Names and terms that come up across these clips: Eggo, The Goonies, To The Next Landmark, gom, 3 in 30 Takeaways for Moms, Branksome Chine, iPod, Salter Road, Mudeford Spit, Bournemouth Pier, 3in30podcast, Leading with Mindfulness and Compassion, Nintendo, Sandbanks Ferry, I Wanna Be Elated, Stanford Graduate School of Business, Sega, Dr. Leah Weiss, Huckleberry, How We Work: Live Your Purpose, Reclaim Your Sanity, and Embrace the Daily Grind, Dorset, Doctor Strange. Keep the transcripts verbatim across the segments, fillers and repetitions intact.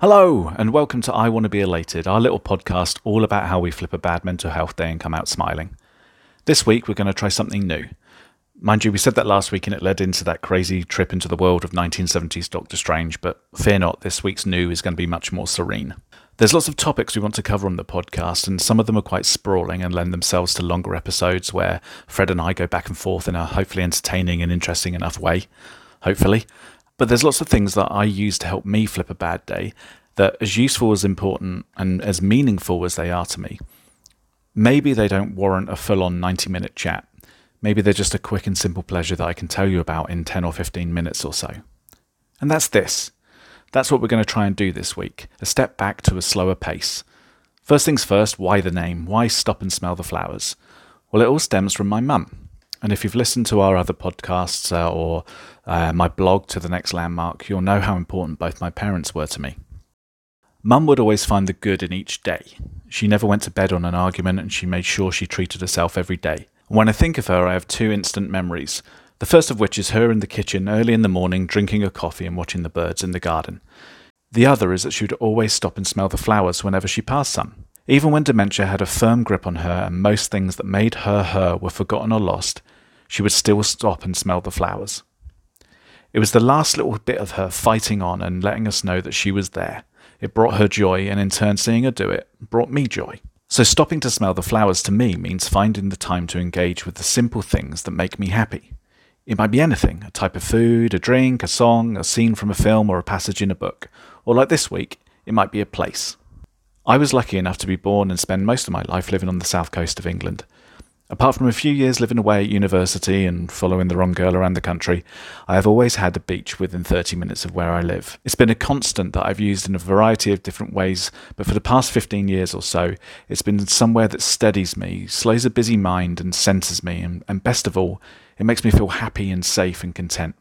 Hello and welcome to I Wanna Be Elated, our little podcast all about how we flip a bad mental health day and come out smiling. This week we're going to try something new. Mind you, we said that last week and it led into that crazy trip into the world of nineteen seventies Doctor Strange, but fear not, this week's new is going to be much more serene. There's lots of topics we want to cover on the podcast, and some of them are quite sprawling and lend themselves to longer episodes where Fred and I go back and forth in a hopefully entertaining and interesting enough way. Hopefully. But there's lots of things that I use to help me flip a bad day that, as useful, as important and as meaningful as they are to me, maybe they don't warrant a full-on ninety-minute chat. Maybe they're just a quick and simple pleasure that I can tell you about in ten or fifteen minutes or so. And that's this. That's what we're going to try and do this week, a step back to a slower pace. First things first, why the name? Why Stop and Smell the Flowers? Well, it all stems from my mum. And if you've listened to our other podcasts uh, or uh, my blog, To The Next Landmark, you'll know how important both my parents were to me. Mum would always find the good in each day. She never went to bed on an argument, and she made sure she treated herself every day. When I think of her, I have two instant memories, the first of which is her in the kitchen early in the morning drinking a coffee and watching the birds in the garden. The other is that she would always stop and smell the flowers whenever she passed some. Even when dementia had a firm grip on her and most things that made her her were forgotten or lost, she would still stop and smell the flowers. It was the last little bit of her fighting on and letting us know that she was there. It brought her joy, and in turn seeing her do it brought me joy. So stopping to smell the flowers to me means finding the time to engage with the simple things that make me happy. It might be anything, a type of food, a drink, a song, a scene from a film or a passage in a book. Or like this week, it might be a place. I was lucky enough to be born and spend most of my life living on the south coast of England. Apart from a few years living away at university and following the wrong girl around the country, I have always had a beach within thirty minutes of where I live. It's been a constant that I've used in a variety of different ways, but for the past fifteen years or so, it's been somewhere that steadies me, slows a busy mind and centres me, and, and best of all, it makes me feel happy and safe and content.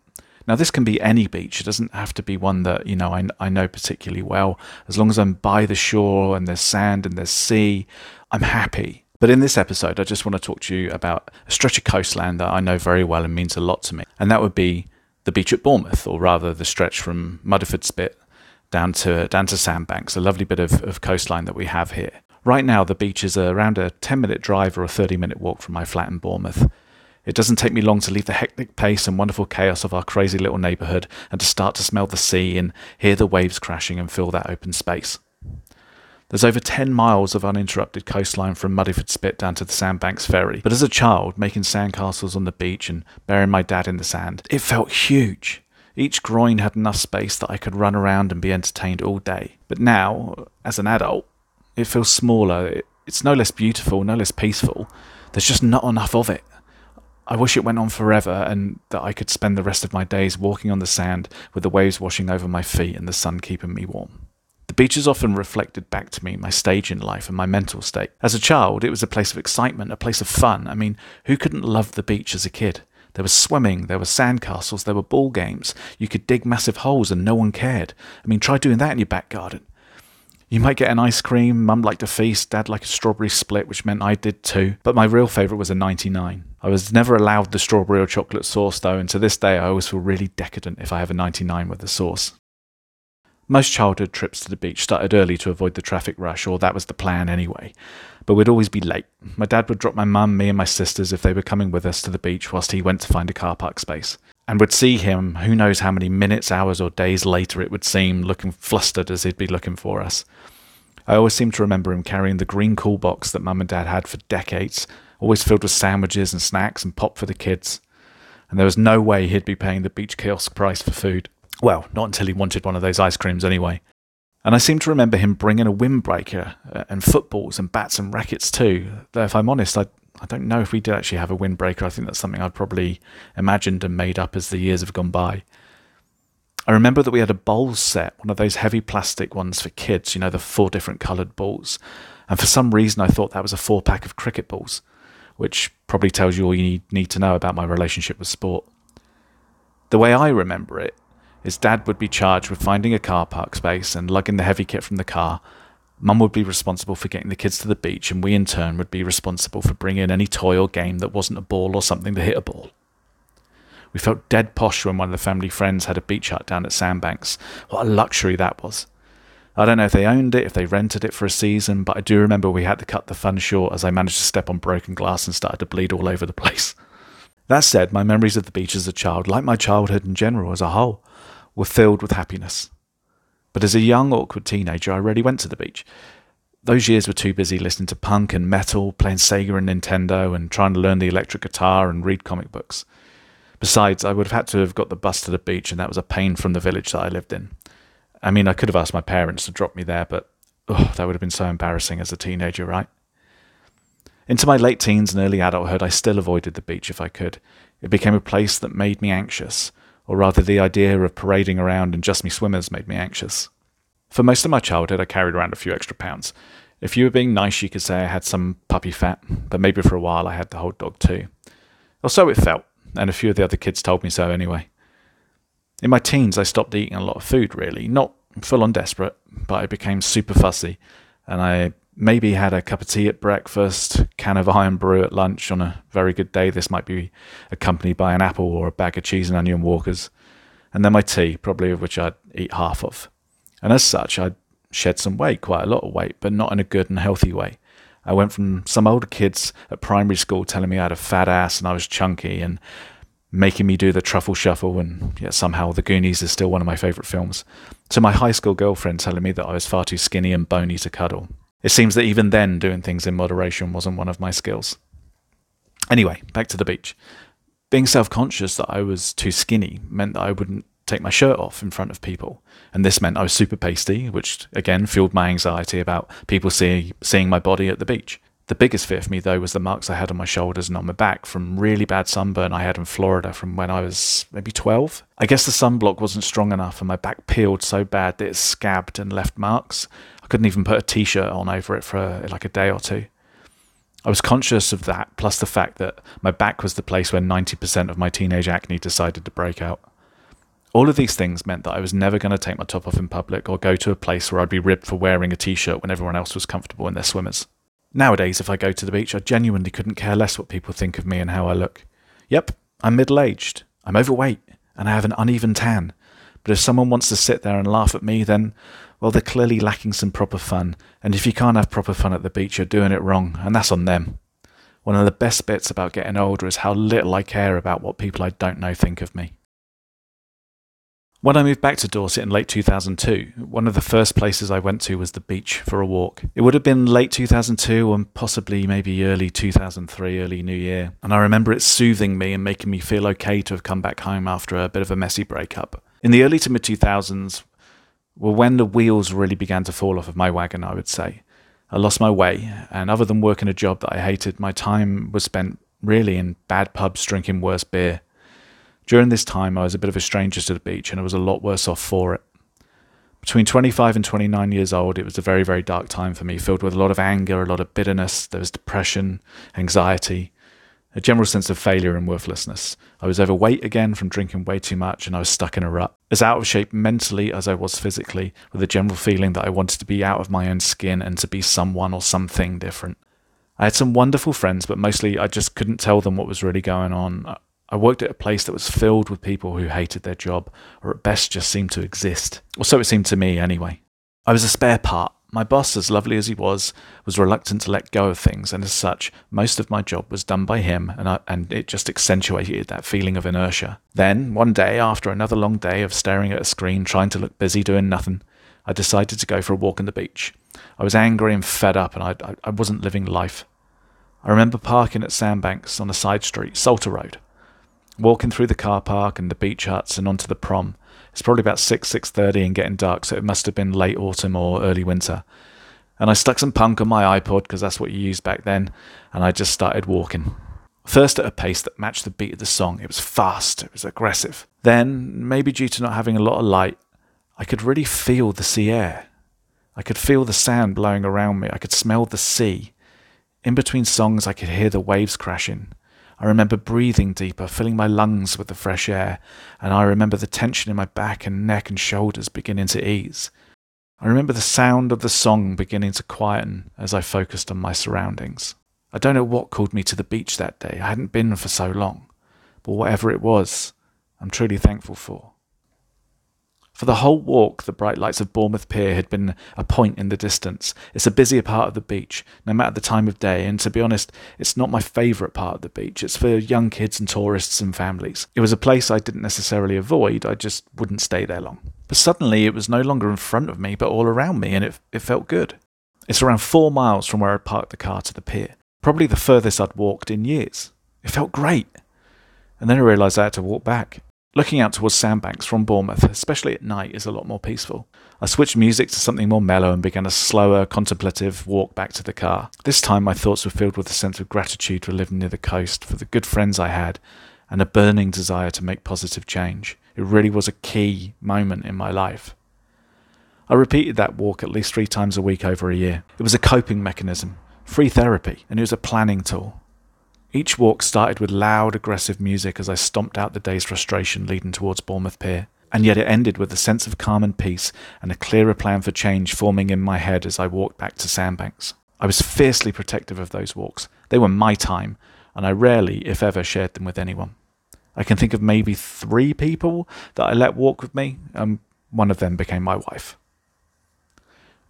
Now, this can be any beach. It doesn't have to be one that, you know, I, I know particularly well. As long as I'm by the shore and there's sand and there's sea, I'm happy. But in this episode, I just want to talk to you about a stretch of coastline that I know very well and means a lot to me. And that would be the beach at Bournemouth, or rather the stretch from Mudeford Spit down to down to Sandbanks, a lovely bit of, of coastline that we have here. Right now, the beach is around a ten-minute drive or a thirty-minute walk from my flat in Bournemouth. It doesn't take me long to leave the hectic pace and wonderful chaos of our crazy little neighbourhood and to start to smell the sea and hear the waves crashing and fill that open space. There's over ten miles of uninterrupted coastline from Mudeford Spit down to the Sandbanks Ferry, but as a child, making sandcastles on the beach and burying my dad in the sand, it felt huge. Each groin had enough space that I could run around and be entertained all day. But now, as an adult, it feels smaller. It's no less beautiful, no less peaceful. There's just not enough of it. I wish it went on forever and that I could spend the rest of my days walking on the sand with the waves washing over my feet and the sun keeping me warm. The beach has often reflected back to me my stage in life and my mental state. As a child, it was a place of excitement, a place of fun. I mean, who couldn't love the beach as a kid? There was swimming, there were sandcastles, there were ball games. You could dig massive holes and no one cared. I mean, try doing that in your back garden. You might get an ice cream. Mum liked a feast, Dad liked a strawberry split, which meant I did too. But my real favourite was a ninety-nine. I was never allowed the strawberry or chocolate sauce though, and to this day I always feel really decadent if I have a ninety-nine with the sauce. Most childhood trips to the beach started early to avoid the traffic rush, or that was the plan anyway. But we'd always be late. My dad would drop my mum, me and my sisters if they were coming with us to the beach whilst he went to find a car park space. And would see him, who knows how many minutes, hours or days later it would seem, looking flustered as he'd be looking for us. I always seem to remember him carrying the green cool box that Mum and Dad had for decades, always filled with sandwiches and snacks and pop for the kids. And there was no way he'd be paying the beach kiosk price for food. Well, not until he wanted one of those ice creams anyway. And I seem to remember him bringing a windbreaker and footballs and bats and rackets too, though if I'm honest, I I don't know if we did actually have a windbreaker. I think that's something I've probably imagined and made up as the years have gone by. I remember that we had a bowl set, one of those heavy plastic ones for kids, you know, the four different coloured balls. And for some reason, I thought that was a four pack of cricket balls, which probably tells you all you need to know about my relationship with sport. The way I remember it is Dad would be charged with finding a car park space and lugging the heavy kit from the car. Mum would be responsible for getting the kids to the beach, and we in turn would be responsible for bringing any toy or game that wasn't a ball or something to hit a ball. We felt dead posh when one of the family friends had a beach hut down at Sandbanks. What a luxury that was. I don't know if they owned it, if they rented it for a season, but I do remember we had to cut the fun short as I managed to step on broken glass and started to bleed all over the place. That said, my memories of the beach as a child, like my childhood in general as a whole, were filled with happiness. But as a young, awkward teenager, I rarely went to the beach. Those years were too busy listening to punk and metal, playing Sega and Nintendo, and trying to learn the electric guitar and read comic books. Besides, I would have had to have got the bus to the beach, and that was a pain from the village that I lived in. I mean, I could have asked my parents to drop me there, but oh, that would have been so embarrassing as a teenager, right? Into my late teens and early adulthood, I still avoided the beach if I could. It became a place that made me anxious, or rather the idea of parading around in just me swimmers made me anxious. For most of my childhood, I carried around a few extra pounds. If you were being nice, you could say I had some puppy fat, but maybe for a while I had the whole dog too. Or so it felt, and a few of the other kids told me so anyway. In my teens, I stopped eating a lot of food, really. Not full-on desperate, but I became super fussy, and I maybe had a cup of tea at breakfast, can of iron brew at lunch. On a very good day, this might be accompanied by an apple or a bag of cheese and onion walkers, and then my tea, probably of which I'd eat half of. And as such, I'd shed some weight, quite a lot of weight, but not in a good and healthy way. I went from some older kids at primary school telling me I had a fat ass and I was chunky and making me do the truffle shuffle, and yet somehow The Goonies is still one of my favourite films, to my high school girlfriend telling me that I was far too skinny and bony to cuddle. It seems that even then doing things in moderation wasn't one of my skills. Anyway, back to the beach. Being self-conscious that I was too skinny meant that I wouldn't take my shirt off in front of people, and this meant I was super pasty, which again fueled my anxiety about people see, seeing my body at the beach. The biggest fear for me though was the marks I had on my shoulders and on my back from really bad sunburn I had in Florida from when I was maybe twelve. I guess the sunblock wasn't strong enough and my back peeled so bad that it scabbed and left marks. I couldn't even put a t-shirt on over it for like a day or two. I was conscious of that, plus the fact that my back was the place where ninety percent of my teenage acne decided to break out. All of these things meant that I was never going to take my top off in public or go to a place where I'd be ribbed for wearing a t-shirt when everyone else was comfortable in their swimmers. Nowadays, if I go to the beach, I genuinely couldn't care less what people think of me and how I look. Yep, I'm middle-aged, I'm overweight, and I have an uneven tan. But if someone wants to sit there and laugh at me, then, well, they're clearly lacking some proper fun. And if you can't have proper fun at the beach, you're doing it wrong, and that's on them. One of the best bits about getting older is how little I care about what people I don't know think of me. When I moved back to Dorset in late two thousand two, one of the first places I went to was the beach for a walk. It would have been late two thousand two and possibly maybe early two thousand three, early New Year, and I remember it soothing me and making me feel okay to have come back home after a bit of a messy breakup. In the early to mid two thousands were when the wheels really began to fall off of my wagon, I would say. I lost my way, and other than working a job that I hated, my time was spent really in bad pubs drinking worse beer. During this time, I was a bit of a stranger to the beach, and I was a lot worse off for it. Between twenty-five and twenty-nine years old, it was a very, very dark time for me, filled with a lot of anger, a lot of bitterness. There was depression, anxiety, a general sense of failure and worthlessness. I was overweight again from drinking way too much, and I was stuck in a rut. As out of shape mentally as I was physically, with a general feeling that I wanted to be out of my own skin and to be someone or something different. I had some wonderful friends, but mostly I just couldn't tell them what was really going on. I worked at a place that was filled with people who hated their job, or at best just seemed to exist. Or so it seemed to me, anyway. I was a spare part. My boss, as lovely as he was, was reluctant to let go of things, and as such, most of my job was done by him, and, I, and it just accentuated that feeling of inertia. Then, one day, after another long day of staring at a screen, trying to look busy doing nothing, I decided to go for a walk on the beach. I was angry and fed up, and I, I wasn't living life. I remember parking at Sandbanks on a side street, Salter Road. Walking through the car park and the beach huts and onto the prom. It's probably about six, six thirty and getting dark, so it must have been late autumn or early winter. And I stuck some punk on my iPod, because that's what you used back then, and I just started walking. First at a pace that matched the beat of the song. It was fast, it was aggressive. Then, maybe due to not having a lot of light, I could really feel the sea air. I could feel the sand blowing around me. I could smell the sea. In between songs, I could hear the waves crashing. I remember breathing deeper, filling my lungs with the fresh air, and I remember the tension in my back and neck and shoulders beginning to ease. I remember the sound of the song beginning to quieten as I focused on my surroundings. I don't know what called me to the beach that day. I hadn't been for so long, but whatever it was, I'm truly thankful for. For the whole walk, the bright lights of Bournemouth Pier had been a point in the distance. It's a busier part of the beach, no matter the time of day, and to be honest, it's not my favourite part of the beach. It's for young kids and tourists and families. It was a place I didn't necessarily avoid, I just wouldn't stay there long. But suddenly it was no longer in front of me, but all around me, and it, it felt good. It's around four miles from where I parked the car to the pier. Probably the furthest I'd walked in years. It felt great. And then I realised I had to walk back. Looking out towards Sandbanks from Bournemouth, especially at night, is a lot more peaceful. I switched music to something more mellow and began a slower, contemplative walk back to the car. This time my thoughts were filled with a sense of gratitude for living near the coast, for the good friends I had, and a burning desire to make positive change. It really was a key moment in my life. I repeated that walk at least three times a week over a year. It was a coping mechanism, free therapy, and it was a planning tool. Each walk started with loud, aggressive music as I stomped out the day's frustration leading towards Bournemouth Pier, and yet it ended with a sense of calm and peace and a clearer plan for change forming in my head as I walked back to Sandbanks. I was fiercely protective of those walks. They were my time, and I rarely, if ever, shared them with anyone. I can think of maybe three people that I let walk with me, and one of them became my wife.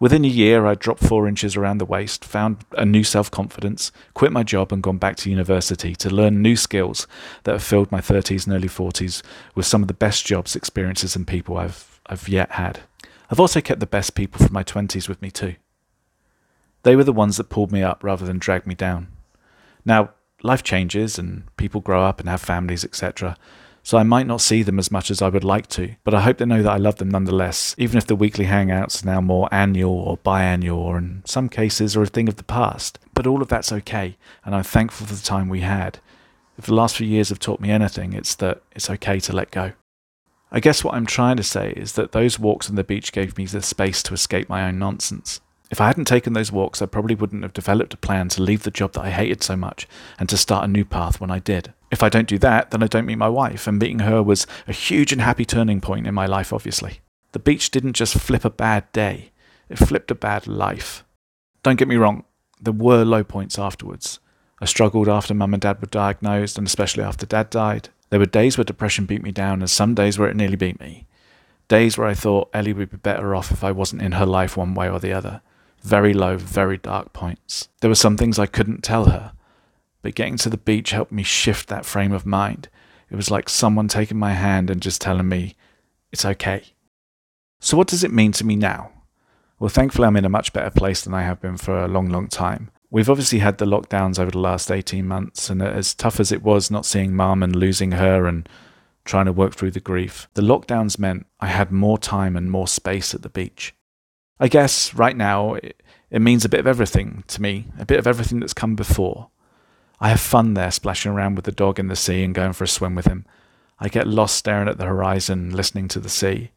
Within a year, I dropped four inches around the waist, found a new self-confidence, quit my job and gone back to university to learn new skills that have filled my thirties and early forties with some of the best jobs, experiences and people I've, I've yet had. I've also kept the best people from my twenties with me too. They were the ones that pulled me up rather than dragged me down. Now, life changes and people grow up and have families, et cetera, so I might not see them as much as I would like to, but I hope they know that I love them nonetheless, even if the weekly hangouts are now more annual or biannual or in some cases are a thing of the past. But all of that's okay, and I'm thankful for the time we had. If the last few years have taught me anything, it's that it's okay to let go. I guess what I'm trying to say is that those walks on the beach gave me the space to escape my own nonsense. If I hadn't taken those walks, I probably wouldn't have developed a plan to leave the job that I hated so much and to start a new path when I did. If I don't do that, then I don't meet my wife, and meeting her was a huge and happy turning point in my life, obviously. The beach didn't just flip a bad day, it flipped a bad life. Don't get me wrong, there were low points afterwards. I struggled after Mum and Dad were diagnosed, and especially after Dad died. There were days where depression beat me down, and some days where it nearly beat me. Days where I thought Ellie would be better off if I wasn't in her life one way or the other. Very low, very dark points. There were some things I couldn't tell her, but getting to the beach helped me shift that frame of mind. It was like someone taking my hand and just telling me, it's okay. So what does it mean to me now? Well, thankfully I'm in a much better place than I have been for a long, long time. We've obviously had the lockdowns over the last eighteen months, and as tough as it was not seeing Mum and losing her and trying to work through the grief, the lockdowns meant I had more time and more space at the beach. I guess right now it, it means a bit of everything to me, a bit of everything that's come before. I have fun there splashing around with the dog in the sea and going for a swim with him. I get lost staring at the horizon, listening to the sea.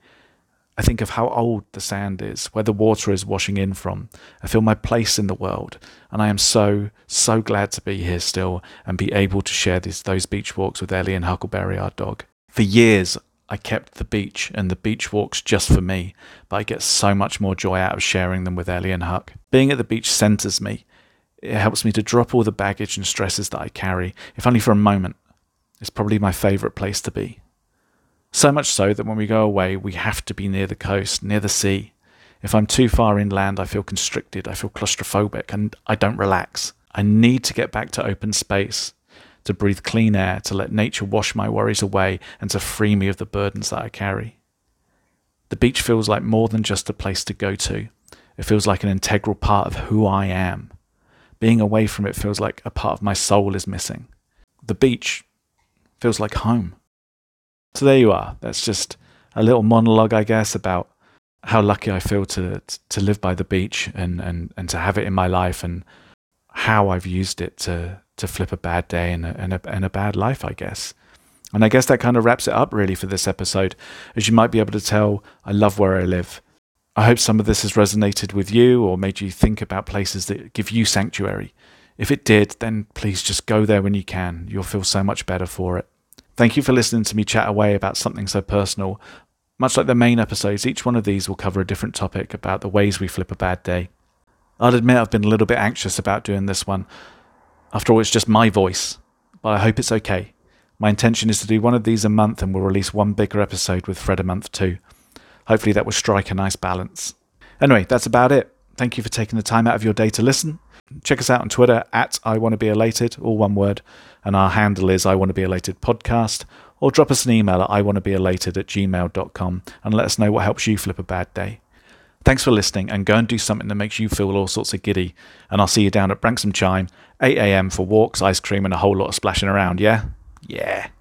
I think of how old the sand is, where the water is washing in from. I feel my place in the world, and I am so, so glad to be here still and be able to share this, those beach walks with Ellie and Huckleberry, our dog. For years, I kept the beach and the beach walks just for me, but I get so much more joy out of sharing them with Ellie and Huck. Being at the beach centres me. It helps me to drop all the baggage and stresses that I carry, if only for a moment. It's probably my favourite place to be. So much so that when we go away, we have to be near the coast, near the sea. If I'm too far inland, I feel constricted, I feel claustrophobic, and I don't relax. I need to get back to open space, to breathe clean air, to let nature wash my worries away, and to free me of the burdens that I carry. The beach feels like more than just a place to go to. It feels like an integral part of who I am. Being away from it feels like a part of my soul is missing. The beach feels like home. So there you are. That's just a little monologue, I guess, about how lucky I feel to to live by the beach and, and, and to have it in my life, and how I've used it to to flip a bad day and a, and, a, and a bad life, I guess. And I guess that kind of wraps it up really for this episode. As you might be able to tell, I love where I live. I hope some of this has resonated with you or made you think about places that give you sanctuary. If it did, then please just go there when you can. You'll feel so much better for it. Thank you for listening to me chat away about something so personal. Much like the main episodes, each one of these will cover a different topic about the ways we flip a bad day. I'll admit I've been a little bit anxious about doing this one. After all, it's just my voice, but I hope it's okay. My intention is to do one of these a month, and we'll release one bigger episode with Fred a month too. Hopefully that will strike a nice balance. Anyway, that's about it. Thank you for taking the time out of your day to listen. Check us out on Twitter at I Wanna Be Elated, all one word, and our handle is I Wanna Be Elated Podcast, or drop us an email at iwannabeelated at gmail dot com and let us know what helps you flip a bad day. Thanks for listening, and go and do something that makes you feel all sorts of giddy, and I'll see you down at Branksome Chine, eight a m for walks, ice cream and a whole lot of splashing around, yeah? Yeah.